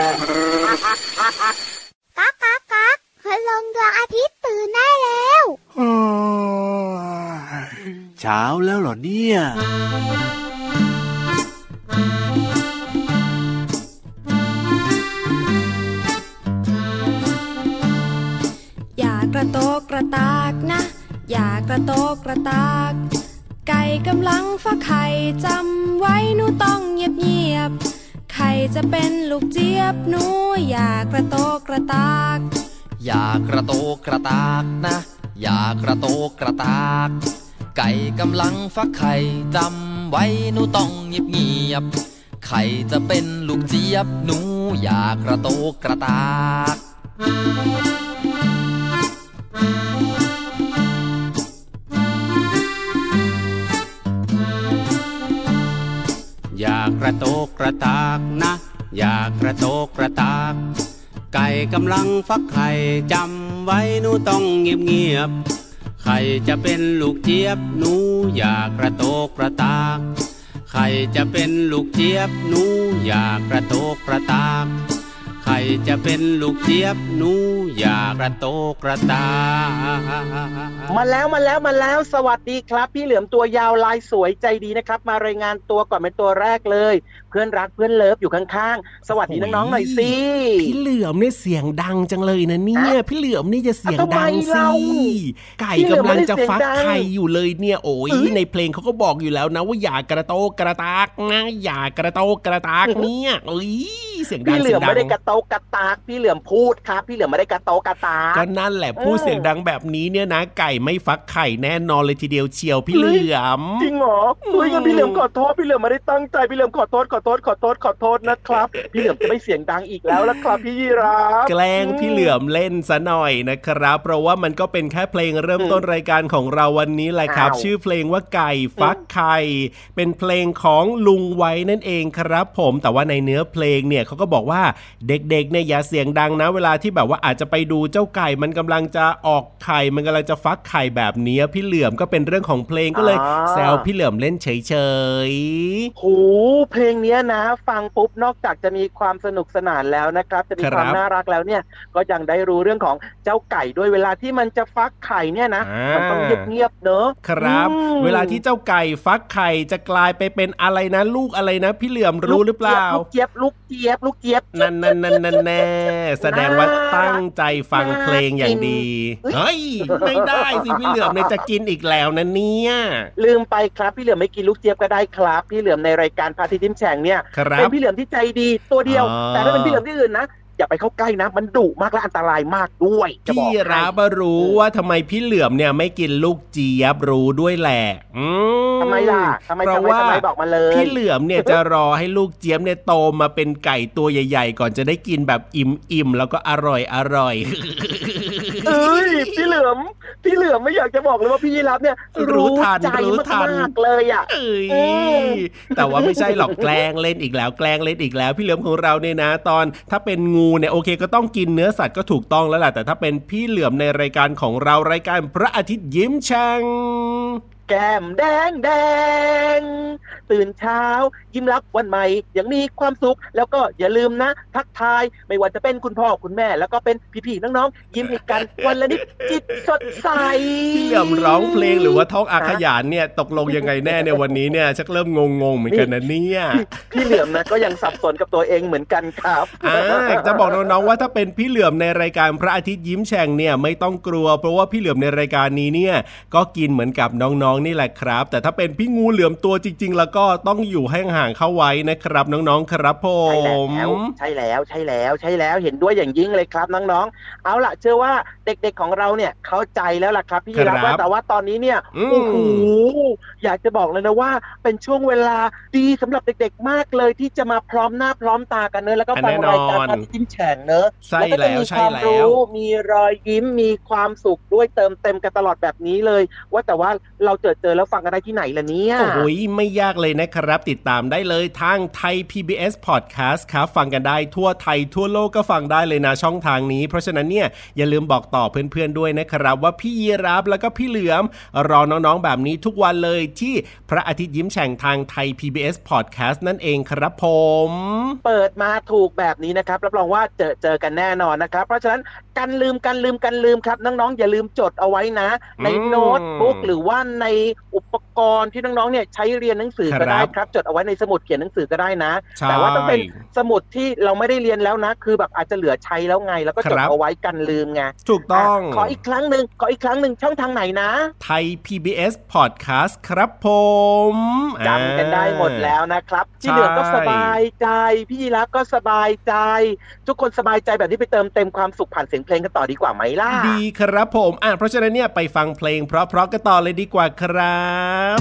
ก๊ากก๊ากก๊ากคืนลงดวงอาทิตย์ตื่นได้แล้วเช้าแล้วเหรอเนี่ยอย่ากระโตกกระตากนะอย่ากระโตกกระตากไก่กำลังฟักไข่จำไว้หนูต้องเงียบเงียบไข่จะเป็นลูกเจี๊ยบหนูอย่ากระโตกกระตากอย่ากระโตกกระตากนะอย่ากระโตกกระตากไก่กำลังฟักไข่จำไว้หนูต้องเงียบเงียบไข่จะเป็นลูกเจี๊ยบหนูอย่ากระโตกกระตากอย่ากระโตกกระตากนะอย่ากระโตกกระตากไก่กำลังฟักไข่จำไว้หนูต้องเงียบเงียบไข่จะเป็นลูกเจี๊ยบหนูอย่ากระโตกกระตากไข่จะเป็นลูกเจี๊ยบหนูอย่ากระโตกกระตากไข่จะเป็นลูกเจี๊ยบหนูอย่ากระโตกกระตากมาแล้วสวัสดีครับพี่เหลือมตัวยาวลายสวยใจดีนะครับมารายงานตัวก่อนเป็นตัวแรกเลยเพื่อนรักเพื่อนเลิฟอยู่ข้างๆสวัสดีน้องๆหน่อยสิพี่เหลือมเนี่ยเสียงดังจังเลยนะเนี่ยพี่เหลือมนี่จะเสียงดังสิไก่กำลังจะฟักไข่อยู่เลยเนี่ยโอ้ยในเพลงเขาก็บอกอยู่แล้วนะว่าอย่ากระโตกกระตากนะอย่ากระโตกกระตากเนี่ยเสียงดังพี่เหลือมไม่ได้กระโตกกระตากพี่เหลือมพูดครับพี่เหลือมไม่ได้กระโตกกระตากก็นั่นแหละพูดเสียงดังแบบนี้เนี่ยนะไก่ไม่ฟักไข่แน่นอนเลยทีเดียวเชียวพี่เหลือมจริงเหรออุ้ยงั้นพี่เหลือมขอโทษพี่เหลือมไม่ได้ตั้งใจพี่เหลือมขอโทษนะครับพี่เหลือมจะไม่เสียงดังอีกแล้วละครับพี่ยีราฟแกล้งพี่เหลือมเล่นซะหน่อยนะครับเพราะว่ามันก็เป็นแค่เพลงเริ่มต้นรายการของเราวันนี้แหละครับชื่อเพลงว่าไก่ฟักไข่เป็นเพลงของลุงไว้นั่นเองครับผมแต่ว่าในเนื้อเพลงเนี่ยเขาก็บอกว่าเด็กๆเนี่ยอย่าเสียงดังนะเวลาที่แบบว่าอาจจะไปดูเจ้าไก่มันกำลังจะออกไข่มันกำลังจะฟักไข่แบบนี้พี่เหลือมก็เป็นเรื่องของเพลงก็เลยแซวพี่เหลือมเล่นเฉยๆโหเพลงเนี้ยนะฟังปุ๊บนอกจากจะมีความสนุกสนานแล้วนะครับจะมีความน่ารักแล้วเนี่ยก็ยังได้รู้เรื่องของเจ้าไก่ด้วยเวลาที่มันจะฟักไข่เนี่ยนะมันต้องเงียบๆเนอะครับเวลาที่เจ้าไก่ฟักไข่จะกลายไปเป็นอะไรนะลูกอะไรนะพี่เหลือมรู้หรือเปล่าลูกเจี๊ยบนั่นแน่แสดงว่าตั้งใจฟังเพลงอย่างดีเฮ้ยไม่ได้สิพี่เหลือมเนี่ยจะกินอีกแล้วนะเนี่ยลืมไปครับพี่เหลือมไม่กินลูกเจี๊ยบก็ได้ครับพี่เหลือมในรายการพาทีทิมแฉ่งเนี่ยเป็นพี่เหลือมที่ใจดีตัวเดียวแต่ถ้าเป็นพี่เหลือมที่อื่นนะอย่าไปเข้าใกล้นะมันดุมากและอันตรายมากด้วยพี่รับรู้ว่าทำไมพี่เหลือมเนี่ยไม่กินลูกเจี๊ยบรู้ด้วยแหละทำไมล่ะเพราะว่าบอกมาเลยพี่เหลือมเนี่ยจะรอให้ลูกเจี๊ยบเนี่ยโตมาเป็นไก่ตัวใหญ่ๆก่อนจะได้กินแบบอิ่มๆแล้วก็อร่อย พี่เหลือมไม่อยากจะบอกเลยว่าพี่ยีรับเนี่ยรู้ทันมากเลยอ่ะแต่ว่าไม่ใช่หรอกแกล้งเล่นอีกแล้วพี่เหลือมของเราเนี่ยนะตอนถ้าเป็นงูเนี่ยโอเคก็ต้องกินเนื้อสัตว์ก็ถูกต้องแล้วแหละแต่ถ้าเป็นพี่เหลือมในรายการของเรารายการพระอาทิตย์ยิ้มแฉ่งแก้มแดงแดงตื่นเช้ายิ้มรับวันใหม่ยังมีความสุขแล้วก็อย่าลืมนะทักทายไม่ว่าจะเป็นคุณพ่อคุณแม่แล้วก็เป็นพี่ๆน้องๆยิ้มให้กันวันละนิดจิตสดใสพี่เหลือมร้องเพลงหรือว่าท่องอาขยานเนี่ยตกลงยังไงแน่ในวันนี้เนี่ยชักเริ่มงงเหมือนกันนะเนี่ยพี่เหลือมนะก็ยังสับสนกับตัวเองเหมือนกันครับจะบอกน้องๆว่าถ้าเป็นพี่เหลือมในรายการพระอาทิตย์ยิ้มแฉ่งเนี่ยไม่ต้องกลัวเพราะว่าพี่เหลือมในรายการนี้เนี่ยก็กินเหมือนกับน้องนี่แหละครับแต่ถ้าเป็นพี่งูเหลือมตัวจริงๆแล้วก็ต้องอยู่ห่างๆเข้าไว้นะครับน้องๆครับผมใช่แล้วเห็นด้วยอย่างยิ่งเลยครับน้องๆเอาล่ะเชื่อว่าเด็กๆของเราเนี่ยเข้าใจแล้วล่ะครับพี่รับว่าแต่ว่าตอนนี้เนี่ยโอ้โหอยากจะบอกเลยนะว่าเป็นช่วงเวลาดีสำหรับเด็กๆมากเลยที่จะมาพร้อมหน้าพร้อมตากันเนอะแล้วก็ฟังรายการพาทิมแฉ่งเนอะแล้วก็มีความรู้มีรอยยิ้มมีความสุขด้วยเติมเต็มกันตลอดแบบนี้เลยว่าแต่ว่าเราเจอ กิดเจอแล้วฟังกันได้ที่ไหนล่ะเนี่ยโอ้ยไม่ยากเลยนะครับติดตามได้เลยทางไทย PBS Podcast ครับฟังกันได้ทั่วไทยทั่วโลกก็ฟังได้เลยนะช่องทางนี้เพราะฉะนั้นเนี่ยอย่าลืมบอกต่อเพื่อนๆด้วยนะครับว่าพี่ยีรับแล้วก็พี่เหลือมรอน้องๆแบบนี้ทุกวันเลยที่พระอาทิตย์ยิ้มแฉ่งทางไทย PBS Podcast นั่นเองครับผมเปิดมาถูกแบบนี้นะครับรับรองว่าเจอกันแน่นอนนะครับเพราะฉะนั้นกันลืมครับน้องๆอย่าลืมจดเอาไว้นะในโน้ตบุ๊กหรือว่าในอุปกรณ์ที่น้องๆเนี่ยใช้เรียนหนังสือก็ได้ครับจดเอาไว้ในสมุดเขียนหนังสือก็ได้นะแต่ว่าต้องเป็นสมุดที่เราไม่ได้เรียนแล้วนะคือแบบอาจจะเหลือใช้แล้วไงแล้วก็จดเอาไว้กันลืมไงถูกต้องขออีกครั้งนึงช่องทางไหนนะไทย PBS Podcast ครับผมจำกันได้หมดแล้วนะครับที่เหลือก็สบายใจพี่ยีราฟก็สบายใจทุกคนสบายใจแบบนี้ไปเติมเต็มความสุขผ่านเสียงเพลงกันต่อดีกว่าไหมล่ะดีครับผมเพราะฉะนั้นเนี่ยไปฟังเพลงเพราะกันต่อเลยดีกว่าครับ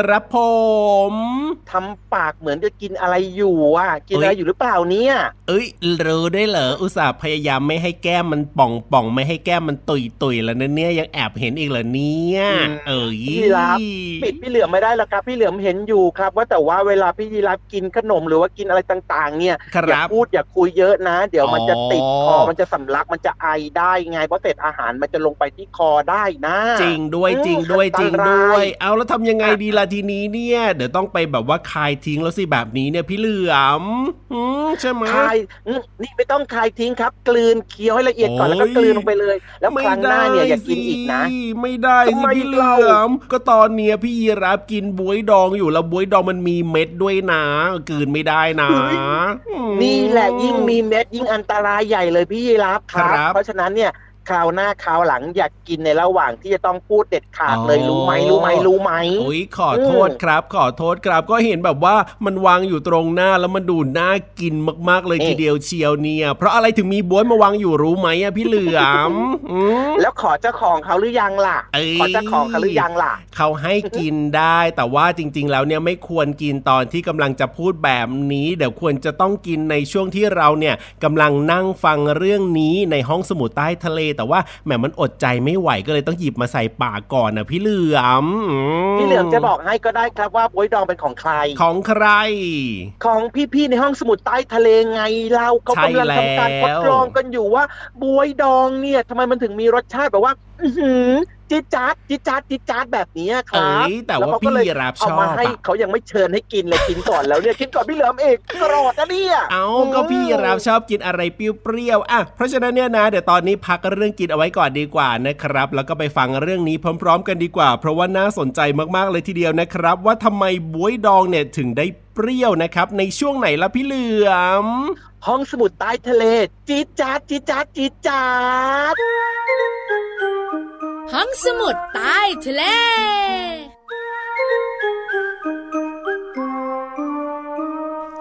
ครับผมทำปากเหมือนจะกินอะไรอยู่อ่ะกินอะไรอยู่หรือเปล่าเนี่ยเอ้ยรู้ได้เหรออุตส่าห์พยายามไม่ให้แก้มมันป่องๆไม่ให้แก้มมันตุยๆแล้วเนี่ยยังแอบเห็นอีกเหรอเนี่ยเอ้ยพี่ยีราฟปิดพี่เหลือมไม่ได้หรอกครับพี่เหลือมเห็นอยู่ครับว่าแต่ว่าเวลาพี่ยีราฟกินขนมหรือว่ากินอะไรต่างๆเนี่ยอย่าพูดอย่าคุยเยอะนะเดี๋ยวมันจะติดคอมันจะสำลักมันจะไอได้ไงเพราะเศษอาหารมันจะลงไปที่คอได้นะจริงด้วยเอาแล้วทำยังไงดีล่ะทีนี้เนี่ยเดี๋ยวต้องไปแบบว่าคายทิ้งแล้วสิแบบนี้เนี่ยพี่เหลือมใช่ไหมคายนี่ไม่ต้องคายทิ้งครับกลืนเคี้ยวให้ละเอียดก่อนแล้วก็กลืนลงไปเลยแล้วครั้งหน้าเนี่ยอย่ากินอีกนะไม่ได้สิพี่เหลือมก็ตอนเนี้ยพี่ยีราฟกินบ๊วยดองอยู่แล้วบ๊วยดองมันมีเม็ดด้วยนะกลืนไม่ได้นะนี่แหละยิ่งมีเม็ดยิ่งอันตรายใหญ่เลยพี่ยีราฟครับเพราะฉะนั้นเนี่ยคราวหน้าคราวหลังอยากกินในระหว่างที่จะต้องพูดเด็ดขาดเลยรู้ไหมอุ๊ยขอโทษครับก็เห็นแบบว่ามันวางอยู่ตรงหน้าแล้วมันดูน่ากินมากๆเลยทีเดียวเชียวเนี่ยเพราะอะไรถึงมีบ๊วยมาวางอยู่รู้ไหมอ่ะพี่เหลือมแล้วขอเจ้าของเขาหรือยังล่ะเขาให้กินได้แต่ว่าจริงๆแล้วเนี่ยไม่ควรกินตอนที่กำลังจะพูดแบบนี้เดี๋ยวควรจะต้องกินในช่วงที่เราเนี่ยกำลังนั่งฟังเรื่องนี้ในห้องสมุดใต้ทะเลแต่ว่าแหมมันอดใจไม่ไหวก็เลยต้องหยิบมาใส่ปากก่อนนะพี่เหลือมจะบอกให้ก็ได้ครับว่าบ๊วยดองเป็นของใครของพี่ๆในห้องสมุดใต้ทะเลไงเราเขากำลังทำการทดลองกันอยู่ว่าบ๊วยดองเนี่ยทำไมมันถึงมีรสชาติแบบว่า จี๊ดจ๊าดจี๊ดจ๊าดจี๊ดจ๊าดแบบนี้ครับแต่ว่าพี่รับชอบเอามาให้เขายังไม่เชิญให้กินเลยกินก่อนแล้วเนี่ยกินก่อนพี่เหลิมเองโกรธนะเนี่ยเอาก็พี่รับชอบกินอะไรเปรี้ยวๆอ่ะเพราะฉะนั้นเนี่ยนะเดี๋ยวตอนนี้พักเรื่องกินเอาไว้ก่อนดีกว่านะครับแล้วก็ไปฟังเรื่องนี้พร้อมๆกันดีกว่าเพราะว่าน่าสนใจมากๆเลยทีเดียวนะครับว่าทำไมบ๊วยดองเนี่ยถึงได้เปรี้ยวนะครับในช่วงไหนล่ะพี่เหลือมห้องสมุดใต้ทะเลจี๊ดจ๊าดจี๊ดจ๊าดจี๊ดจ๊าดห้องสมุดใต้ทะเล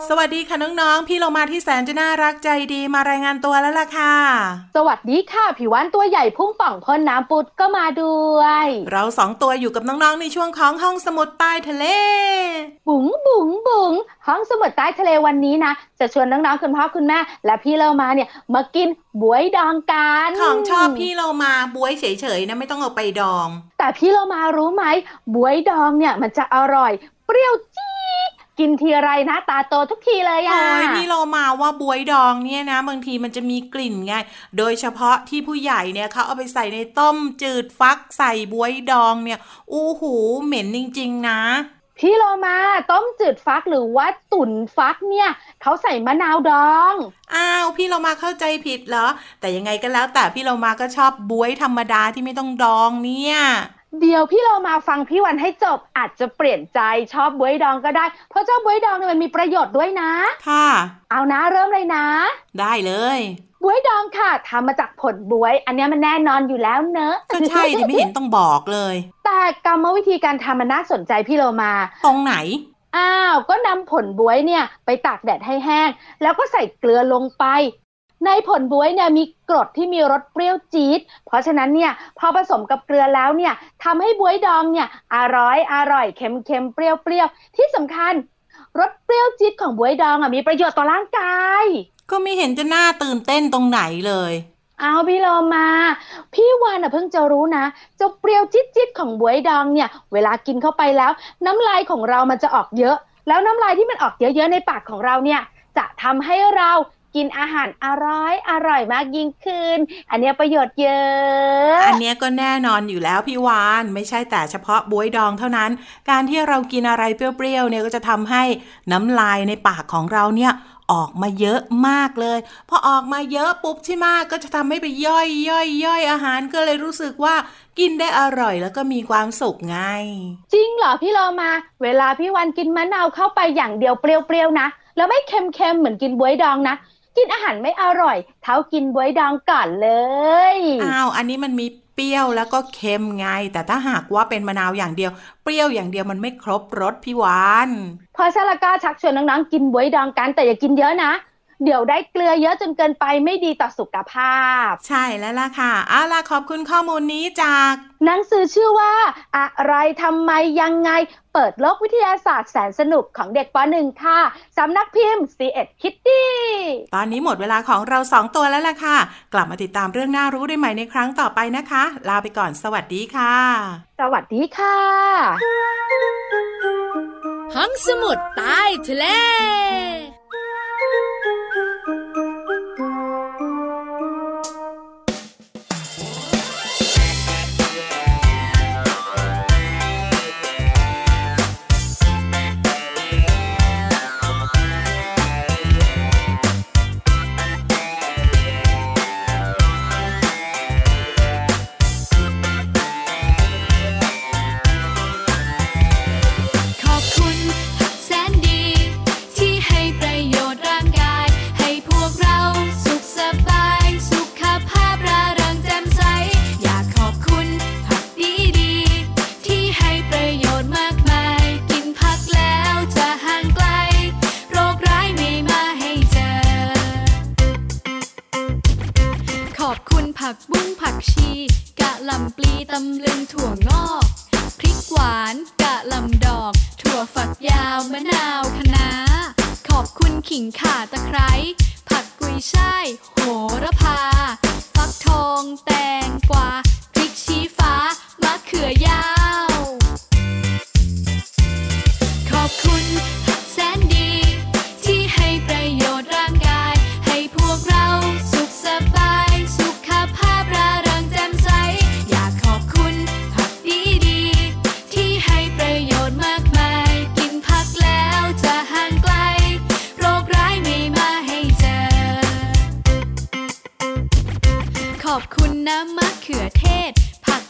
สวัสดีค่ะน้องๆพี่โลมาที่แสนจะน่ารักใจดีมารายงานตัวแล้วล่ะค่ะสวัสดีค่ะพี่วันตัวใหญ่พุ่งป่องพ่นน้ำปุดก็มาด้วยเราสองตัวอยู่กับน้องๆในช่วงของห้องสมุดใต้ทะเลบุ๋งบุ๋งบุ๋งห้องสมุดใต้ทะเลวันนี้นะจะชวนน้องๆคุณพ่อคุณแม่และพี่โลมาเนี่ยมากินบ๊วยดองกันของชอบพี่โลมาบ๊วยเฉยๆนะไม่ต้องเอาไปดองแต่พี่โลมารู้ไหมบ๊วยดองเนี่ยมันจะอร่อยเปรี้ยวจี๊ดกินทีไรนะตาโตทุกทีเลยอ่ะพี่โลมาว่าบ๊วยดองเนี่ยนะบางทีมันจะมีกลิ่นไงโดยเฉพาะที่ผู้ใหญ่เนี่ยเขาเอาไปใส่ในต้มจืดฟักใส่บ๊วยดองเนี่ยอู้หูเหม็นจริงๆนะพี่โลมาต้มจืดฟักหรือว่าตุ๋นฟักเนี่ยเขาใส่มะนาวดองอ้าวพี่โลมาเข้าใจผิดเหรอแต่ยังไงก็แล้วแต่พี่โลมาก็ชอบบ๊วยธรรมดาที่ไม่ต้องดองเนี่ยเดี๋ยวพี่โลมาฟังพี่วันให้จบอาจจะเปลี่ยนใจชอบบ๊วยดองก็ได้เพราะเจ้าบ๊วยดองเนี่ยมันมีประโยชน์ด้วยนะค่ะเอานะเริ่มเลยนะได้เลยบ๊วยดองค่ะทำมาจากผลบ๊วยอันนี้มันแน่นอนอยู่แล้วเนอะก็ใช่ดิไม่เห็นต้องบอกเลยแต่กรรมวิธีการทำมันน่าสนใจพี่โลมาตรงไหนอ้าวก็นำผลบ๊วยเนี่ยไปตากแดดให้แห้งแล้วก็ใส่เกลือลงไปในผลบ๊วยเนี่ยมีกรดที่มีรสเปรี้ยวจี๊ดเพราะฉะนั้นเนี่ยพอผสมกับเกลือแล้วเนี่ยทำให้บ๊วยดองเนี่ยอร่อยเค็มๆเปรี้ยวๆที่สำคัญรสเปรี้ยวจี๊ดของบ๊วยดองอ่ะมีประโยชน์ต่อร่างกายก็ไม่เห็นจะน่าตื่นเต้นตรงไหนเลยเอาพี่โลมาพี่วานน่ะเพิ่งจะรู้นะเจ้าเปรี้ยวจี๊ดของบ๊วยดองเนี่ยเวลากินเข้าไปแล้วน้ำลายของเรามันจะออกเยอะแล้วน้ำลายที่มันออกเยอะๆในปากของเราเนี่ยจะทำให้เรากินอาหารอร่อยมากยิ่งขึ้นอันนี้ประโยชน์เยอะอันนี้ก็แน่นอนอยู่แล้วพี่วานไม่ใช่แต่เฉพาะบ๊วยดองเท่านั้นการที่เรากินอะไรเปรี้ยวๆเนี่ยก็จะทำให้น้ำลายในปากของเราเนี่ยออกมาเยอะมากเลยพอออกมาเยอะปุ๊บใช่ไหมก็จะทำให้ไปย่อยอาหารก็เลยรู้สึกว่ากินได้อร่อยแล้วก็มีความสุขไงจริงเหรอพี่โลมาเวลาพี่วันกินมะนาวเข้าไปอย่างเดียวเปรี้ยวๆนะแล้วไม่เค็มๆเหมือนกินบ๊วยดองนะกินอาหารไม่อร่อยเท่ากินบ๊วยดองก่อนเลยอ้าวอันนี้มันมีเปรี้ยวแล้วก็เค็มไงแต่ถ้าหากว่าเป็นมะนาวอย่างเดียวเปรี้ยวอย่างเดียวมันไม่ครบรสพี่วานพอซาลากาชักชวนน้องๆกินบ๊วยดองกันแต่อย่ากินเยอะนะเดี๋ยวได้เกลือเยอะจนเกินไปไม่ดีต่อสุขภาพใช่แล้วล่ะค่ะเอาล่ะขอบคุณข้อมูลนี้จากหนังสือชื่อว่าอะไรทำไมยังไงเปิดโลกวิทยาศาสตร์แสนสนุกของเด็กป .1 ค่ะสำนักพิมพ์ C.Ed Kitty ตอนนี้หมดเวลาของเรา2ตัวแล้วล่ะค่ะกลับมาติดตามเรื่องน่ารู้ได้ใหม่ในครั้งต่อไปนะคะลาไปก่อนสวัสดีค่ะสวัสดีค่ะห้องสมุดใต้ทะเล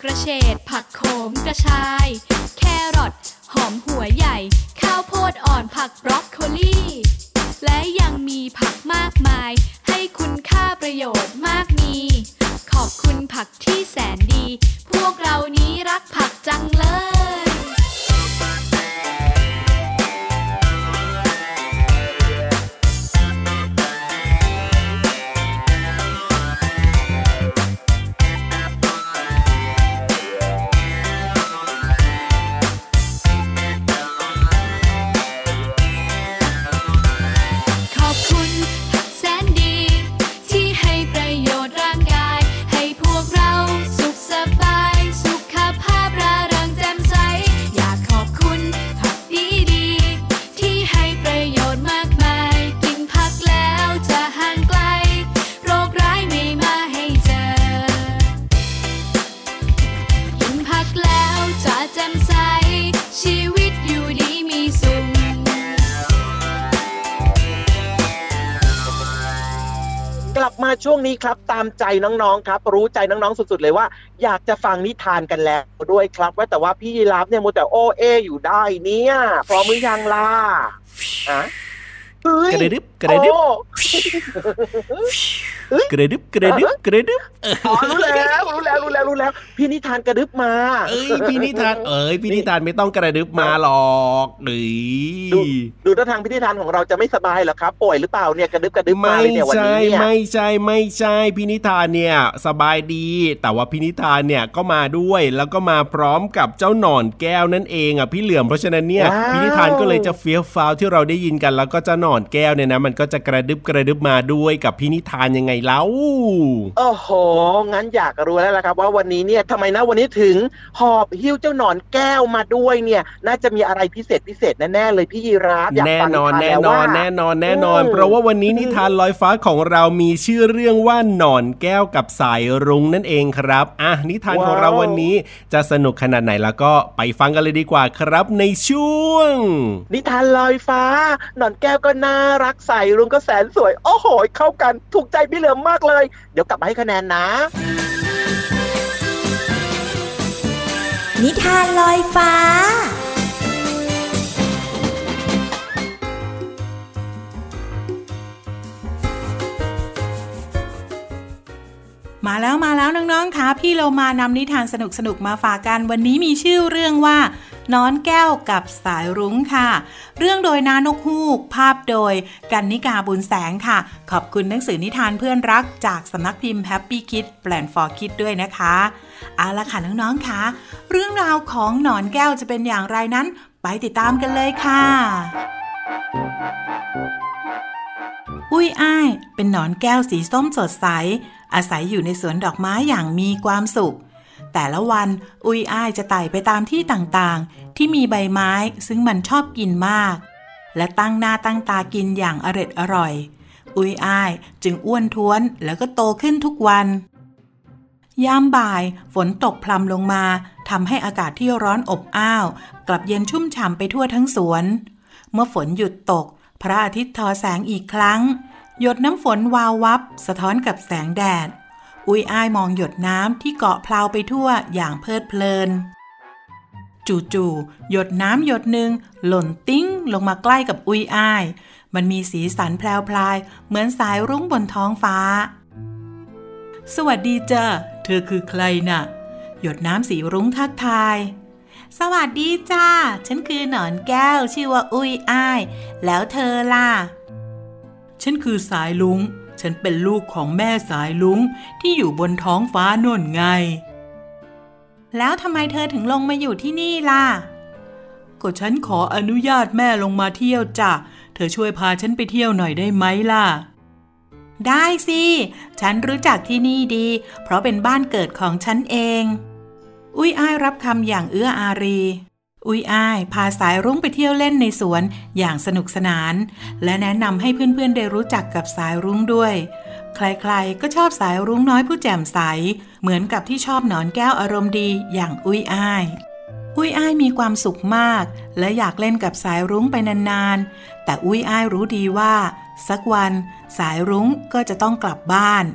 กระเฉดผักโขมกระชายแครอทหอมหัวใหญ่ข้าวโพดอ่อนผักบรอกโคลีและยังมีผักมากมายให้คุณค่าประโยชน์มากมีขอบคุณผักที่แสนดีพวกเรานี้รักผักจังเลยมาช่วงนี้ครับตามใจน้องๆครับรู้ใจน้องๆสุดๆเลยว่าอยากจะฟังนิทานกันแล้วด้วยครับว่าแต่ว่าพี่ยีราฟเนี่ยมัวแต่โอเออยู่ได้เนี่ยพร้อมหรือยังล่ะอ่ะกระดึ๊บกระดึ๊บกระดึ๊บกระดึ๊บกระดึ๊บอ๋อรู้แล้วพี่นิทานกระดึ๊บมาพี่นิทานไม่ต้องกระดึ๊บมาหรอกนี่ดูท่าทางพี่นิทานของเราจะไม่สบายหรอครับป่วยหรือเปล่าเนี่ยกระดึ๊บมาเนี่ยวันนี้เนี่ยไม่ใช่พี่นิทานเนี่ยสบายดีแต่ว่าพี่นิทานเนี่ยก็มาด้วยแล้วก็มาพร้อมกับเจ้าหนอนแก้วนั่นเองอ่ะพี่เหลือมเพราะฉะนั้นเนี่ยพี่นิทานก็เลยจะเฟี้ยวฟ้าวที่เราได้ยินกันแล้วก็เจ้าหนอนแก้วเนี่ยนะมันก็จะกระดึบมาด้วยกับพี่นิทานยังไงเล่าโอ้โหงั้นอยากรู้แล้วล่ะครับว่าวันนี้เนี่ยทำไมนะวันนี้ถึงหอบหิ้วเจ้าหนอนแก้วมาด้วยเนี่ยน่าจะมีอะไรพิเศษแน่ๆเลยพี่ยีราฟอยากฟังแน่นอนเพราะว่าวันนี้นิทานลอยฟ้าของเรามีชื่อเรื่องว่าหนอนแก้วกับสายรุ้งนั่นเองครับอ่ะนิทานของเราวันนี้จะสนุกขนาดไหนแล้วก็ไปฟังกันเลยดีกว่าครับในช่วงนิทานลอยฟ้าหนอนแก้วก็น่ารักสายรุ้งก็แสนสวยโอ้โหเข้ากันถูกใจพี่เหลือมมากเลยเดี๋ยวกลับมาให้คะแนนนะนิทานลอยฟ้ามาแล้วน้องๆคะพี่เรามานำนิทานสนุกๆมาฝากกันวันนี้มีชื่อเรื่องว่าน้อนแก้วกับสายรุ้งค่ะเรื่องโดยนานกฮูกภาพโดยกันนิกาบุญแสงค่ะขอบคุณหนังสือนิทานเพื่อนรักจากสำนักพิมพ์ Happy Kids Plan for Kids ด้วยนะคะเอาล่ะค่ะน้องๆค่ะเรื่องราวของหนอนแก้วจะเป็นอย่างไรนั้นไปติดตามกันเลยค่ะอุ้ยอ้ายเป็นหนอนแก้วสีส้มสดใสอาศัยอยู่ในสวนดอกไม้อย่างมีความสุขแต่ละวันอุยอ้ายจะไต่ไปตามที่ต่างๆที่มีใบไม้ซึ่งมันชอบกินมากและตั้งหน้าตั้งตากินอย่างอร่อยอุยอ้ายจึงอ้วนท้วนแล้วก็โตขึ้นทุกวันยามบ่ายฝนตกพรำลงมาทำให้อากาศที่ร้อนอบอ้าวกลับเย็นชุ่มฉ่ำไปทั่วทั้งสวนเมื่อฝนหยุดตกพระอาทิตย์ทอแสงอีกครั้งหยดน้ำฝนวาววับสะท้อนกับแสงแดดอุ้ยอ้ายมองหยดน้ำที่เกาะเพลาไปทั่วอย่างเพลิดเพลินจู่ๆหยดน้ำหยดหนึ่งหล่นติ้งลงมาใกล้กับอุ้ยอ้ายมันมีสีสันแพรวๆเหมือนสายรุ้งบนท้องฟ้าสวัสดีจ้ะเธอคือใครน่ะหยดน้ำสีรุ้งทักทายสวัสดีจ้าฉันคือหนอนแก้วชื่อว่าอุ้ยอ้ายแล้วเธอล่ะฉันคือสายรุ้งฉันเป็นลูกของแม่สายรุ้งที่อยู่บนท้องฟ้าโน่นไงแล้วทำไมเธอถึงลงมาอยู่ที่นี่ล่ะก็ฉันขออนุญาตแม่ลงมาเที่ยวจ้ะเธอช่วยพาฉันไปเที่ยวหน่อยได้ไหมล่ะได้สิฉันรู้จักที่นี่ดีเพราะเป็นบ้านเกิดของฉันเองอุ้ยอ้ายรับคำอย่างเอื้ออารีอุ้ยอ้ายพาสายรุ้งไปเที่ยวเล่นในสวนอย่างสนุกสนานและแนะนำให้เพื่อนๆได้รู้จักกับสายรุ้งด้วยใครๆก็ชอบสายรุ้งน้อยผู้แจ่มใสเหมือนกับที่ชอบหนอนแก้วอารมณ์ดีอย่างอุ้ยอ้ายอุ้ยอ้ายมีความสุขมากและอยากเล่นกับสายรุ้งไปนานๆแต่อุ้ยอ้ายรู้ดีว่าสักวันสายรุ้งก็จะต้องกลับบ้าน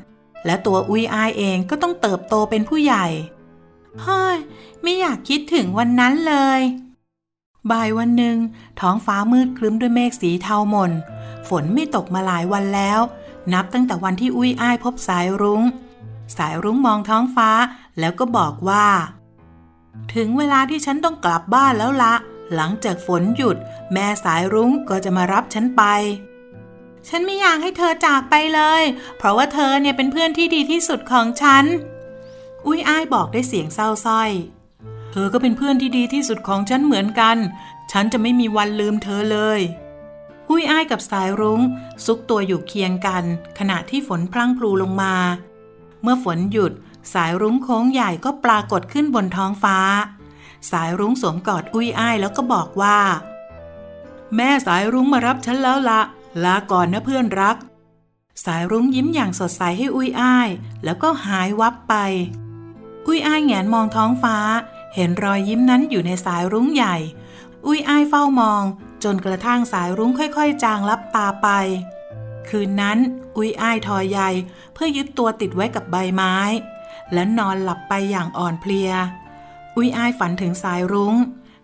และตัวอุ้ยอ้ายเองก็ต้องเติบโตเป็นผู้ใหญ่ เฮ้ยไม่อยากคิดถึงวันนั้นเลยบ่ายวันหนึ่งท้องฟ้ามืดครึ้มด้วยเมฆสีเทาหม่นฝนไม่ตกมาหลายวันแล้วนับตั้งแต่วันที่อุ้ยอ้ายพบสายรุ้งมองท้องฟ้าแล้วก็บอกว่าถึงเวลาที่ฉันต้องกลับบ้านแล้วละหลังจากฝนหยุดแม่สายรุ้งก็จะมารับฉันไปฉันไม่อยากให้เธอจากไปเลยเพราะว่าเธอเนี่ยเป็นเพื่อนที่ดีที่สุดของฉันอุ้ยอ้ายบอกด้วยเสียงเศร้าสร้อยเธอก็เป็นเพื่อนที่ดีที่สุดของฉันเหมือนกันฉันจะไม่มีวันลืมเธอเลยอุ้ยอ้ายกับสายรุ้งซุกตัวอยู่เคียงกันขณะที่ฝนพรั่งพลูลงมาเมื่อฝนหยุดสายรุ้งโค้งใหญ่ก็ปรากฏขึ้นบนท้องฟ้าสายรุ้งสวมกอดอุ้ยอ้ายแล้วก็บอกว่าแม่สายรุ้งมารับฉันแล้วละลาก่อนนะเพื่อนรักสายรุ้งยิ้มอย่างสดใสให้อุ้ยอ้ายแล้วก็หายวับไปอุ้ยอ้ายแงนมองท้องฟ้าเห็นรอยยิ้มนั้นอยู่ในสายรุ้งใหญ่อุ้ยอ้ายเฝ้ามองจนกระทั่งสายรุ้งค่อยๆจางลับตาไปคืนนั้นอุ้ยอ้ายทอใยเพื่อยึดตัวติดไว้กับใบไม้และนอนหลับไปอย่างอ่อนเพลียอุ้ยอ้ายฝันถึงสายรุ้ง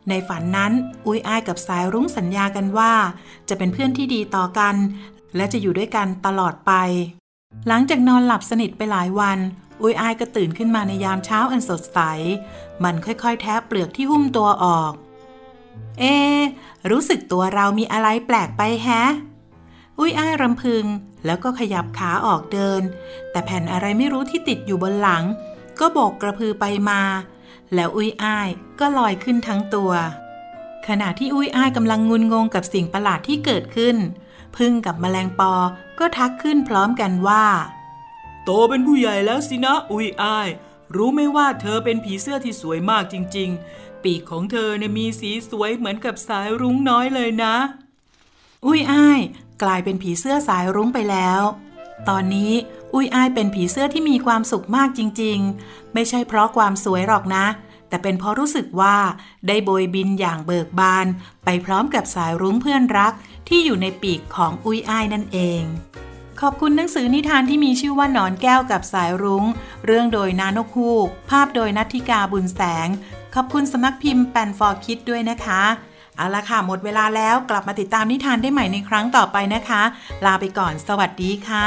ในฝันนั้นอุ้ยอ้ายกับสายรุ้งสัญญากันว่าจะเป็นเพื่อนที่ดีต่อกันและจะอยู่ด้วยกันตลอดไปหลังจากนอนหลับสนิทไปหลายวันอุ้ยอ้ายก็ตื่นขึ้นมาในยามเช้าอันสดใสมันค่อยๆแทะเปลือกที่หุ้มตัวออกเอรู้สึกตัวเรามีอะไรแปลกไปแฮะอุ้ยอ้ายรำพึงแล้วก็ขยับขาออกเดินแต่แผ่นอะไรไม่รู้ที่ติดอยู่บนหลังก็โบกกระพือไปมาแล้วอุ้ยอ้ายก็ลอยขึ้นทั้งตัวขณะที่อุ้ยอ้ายกำลังงุนงงกับสิ่งประหลาดที่เกิดขึ้นพึ่งกับแมลงปอก็ทักขึ้นพร้อมกันว่าโตเป็นผู้ใหญ่แล้วสินะอุ้ยอ้ายรู้ไหมว่าเธอเป็นผีเสื้อที่สวยมากจริงๆปีกของเธอเนี่ยมีสีสวยเหมือนกับสายรุ้งน้อยเลยนะอุ้ยอ้ายกลายเป็นผีเสื้อสายรุ้งไปแล้วตอนนี้อุ้ยอ้ายเป็นผีเสื้อที่มีความสุขมากจริงๆไม่ใช่เพราะความสวยหรอกนะแต่เป็นเพราะรู้สึกว่าได้โบยบินอย่างเบิกบานไปพร้อมกับสายรุ้งเพื่อนรักที่อยู่ในปีกของอุ้ยอ้ายนั่นเองขอบคุณหนังสือนิทานที่มีชื่อว่าหนอนแก้วกับสายรุ้งเรื่องโดยนานกฮูกภาพโดยณัฐธิกาบุญแสงขอบคุณสำนักพิมพ์แปนฟอร์คิดด้วยนะคะเอาละค่ะหมดเวลาแล้วกลับมาติดตามนิทานได้ใหม่ในครั้งต่อไปนะคะลาไปก่อนสวัสดีค่ะ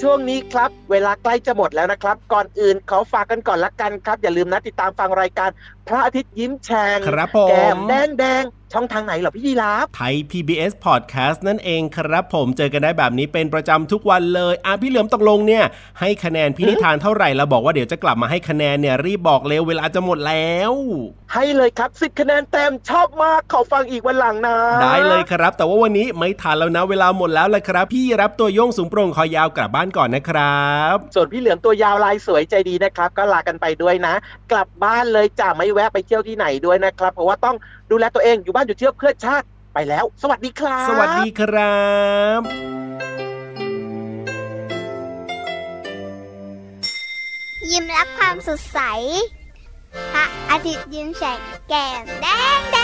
ช่วงนี้ครับเวลาใกล้จะหมดแล้วนะครับก่อนอื่นขอฝากกันก่อนละกันครับอย่าลืมนะติดตามฟังรายการพระอาทิตย์ยิ้มแฉ่งแก้มแดงๆช่องทางไหนเหรอพี่ยีราฟไทย PBS Podcast นั่นเองครับผมเจอกันได้แบบนี้เป็นประจำทุกวันเลยพี่เหลือมตกลงเนี่ยให้คะแนนพี่นิทานเท่าไหร่แล้วบอกว่าเดี๋ยวจะกลับมาให้คะแนนเนี่ยรีบบอกเร็วเวลาจะหมดแล้วให้เลยครับ10คะแนนเต็มชอบมากขอฟังอีกวันหลังนะได้เลยครับแต่ว่าวันนี้ไม่ทันแล้วนะเวลาหมดแล้วล่ะครับพี่ยีราฟตัวโยงสูงโปร่งคอยาวกลับบ้านก่อนนะครับส่วนพี่เหลือมตัวยาวลายสวยใจดีนะครับก็ลากันไปด้วยนะกลับบ้านเลยจ้ะไม่แวะไปเที่ยวที่ไหนด้วยนะครับเพราะว่าต้องดูแลตัวเองอยู่บ้านอยู่เที่ยวเพื่อชาติไปแล้วสวัสดีครับสวัสดีครับยิ้มรับความสดใสพระอาทิตย์ยิ้มแฉกแก้มแดง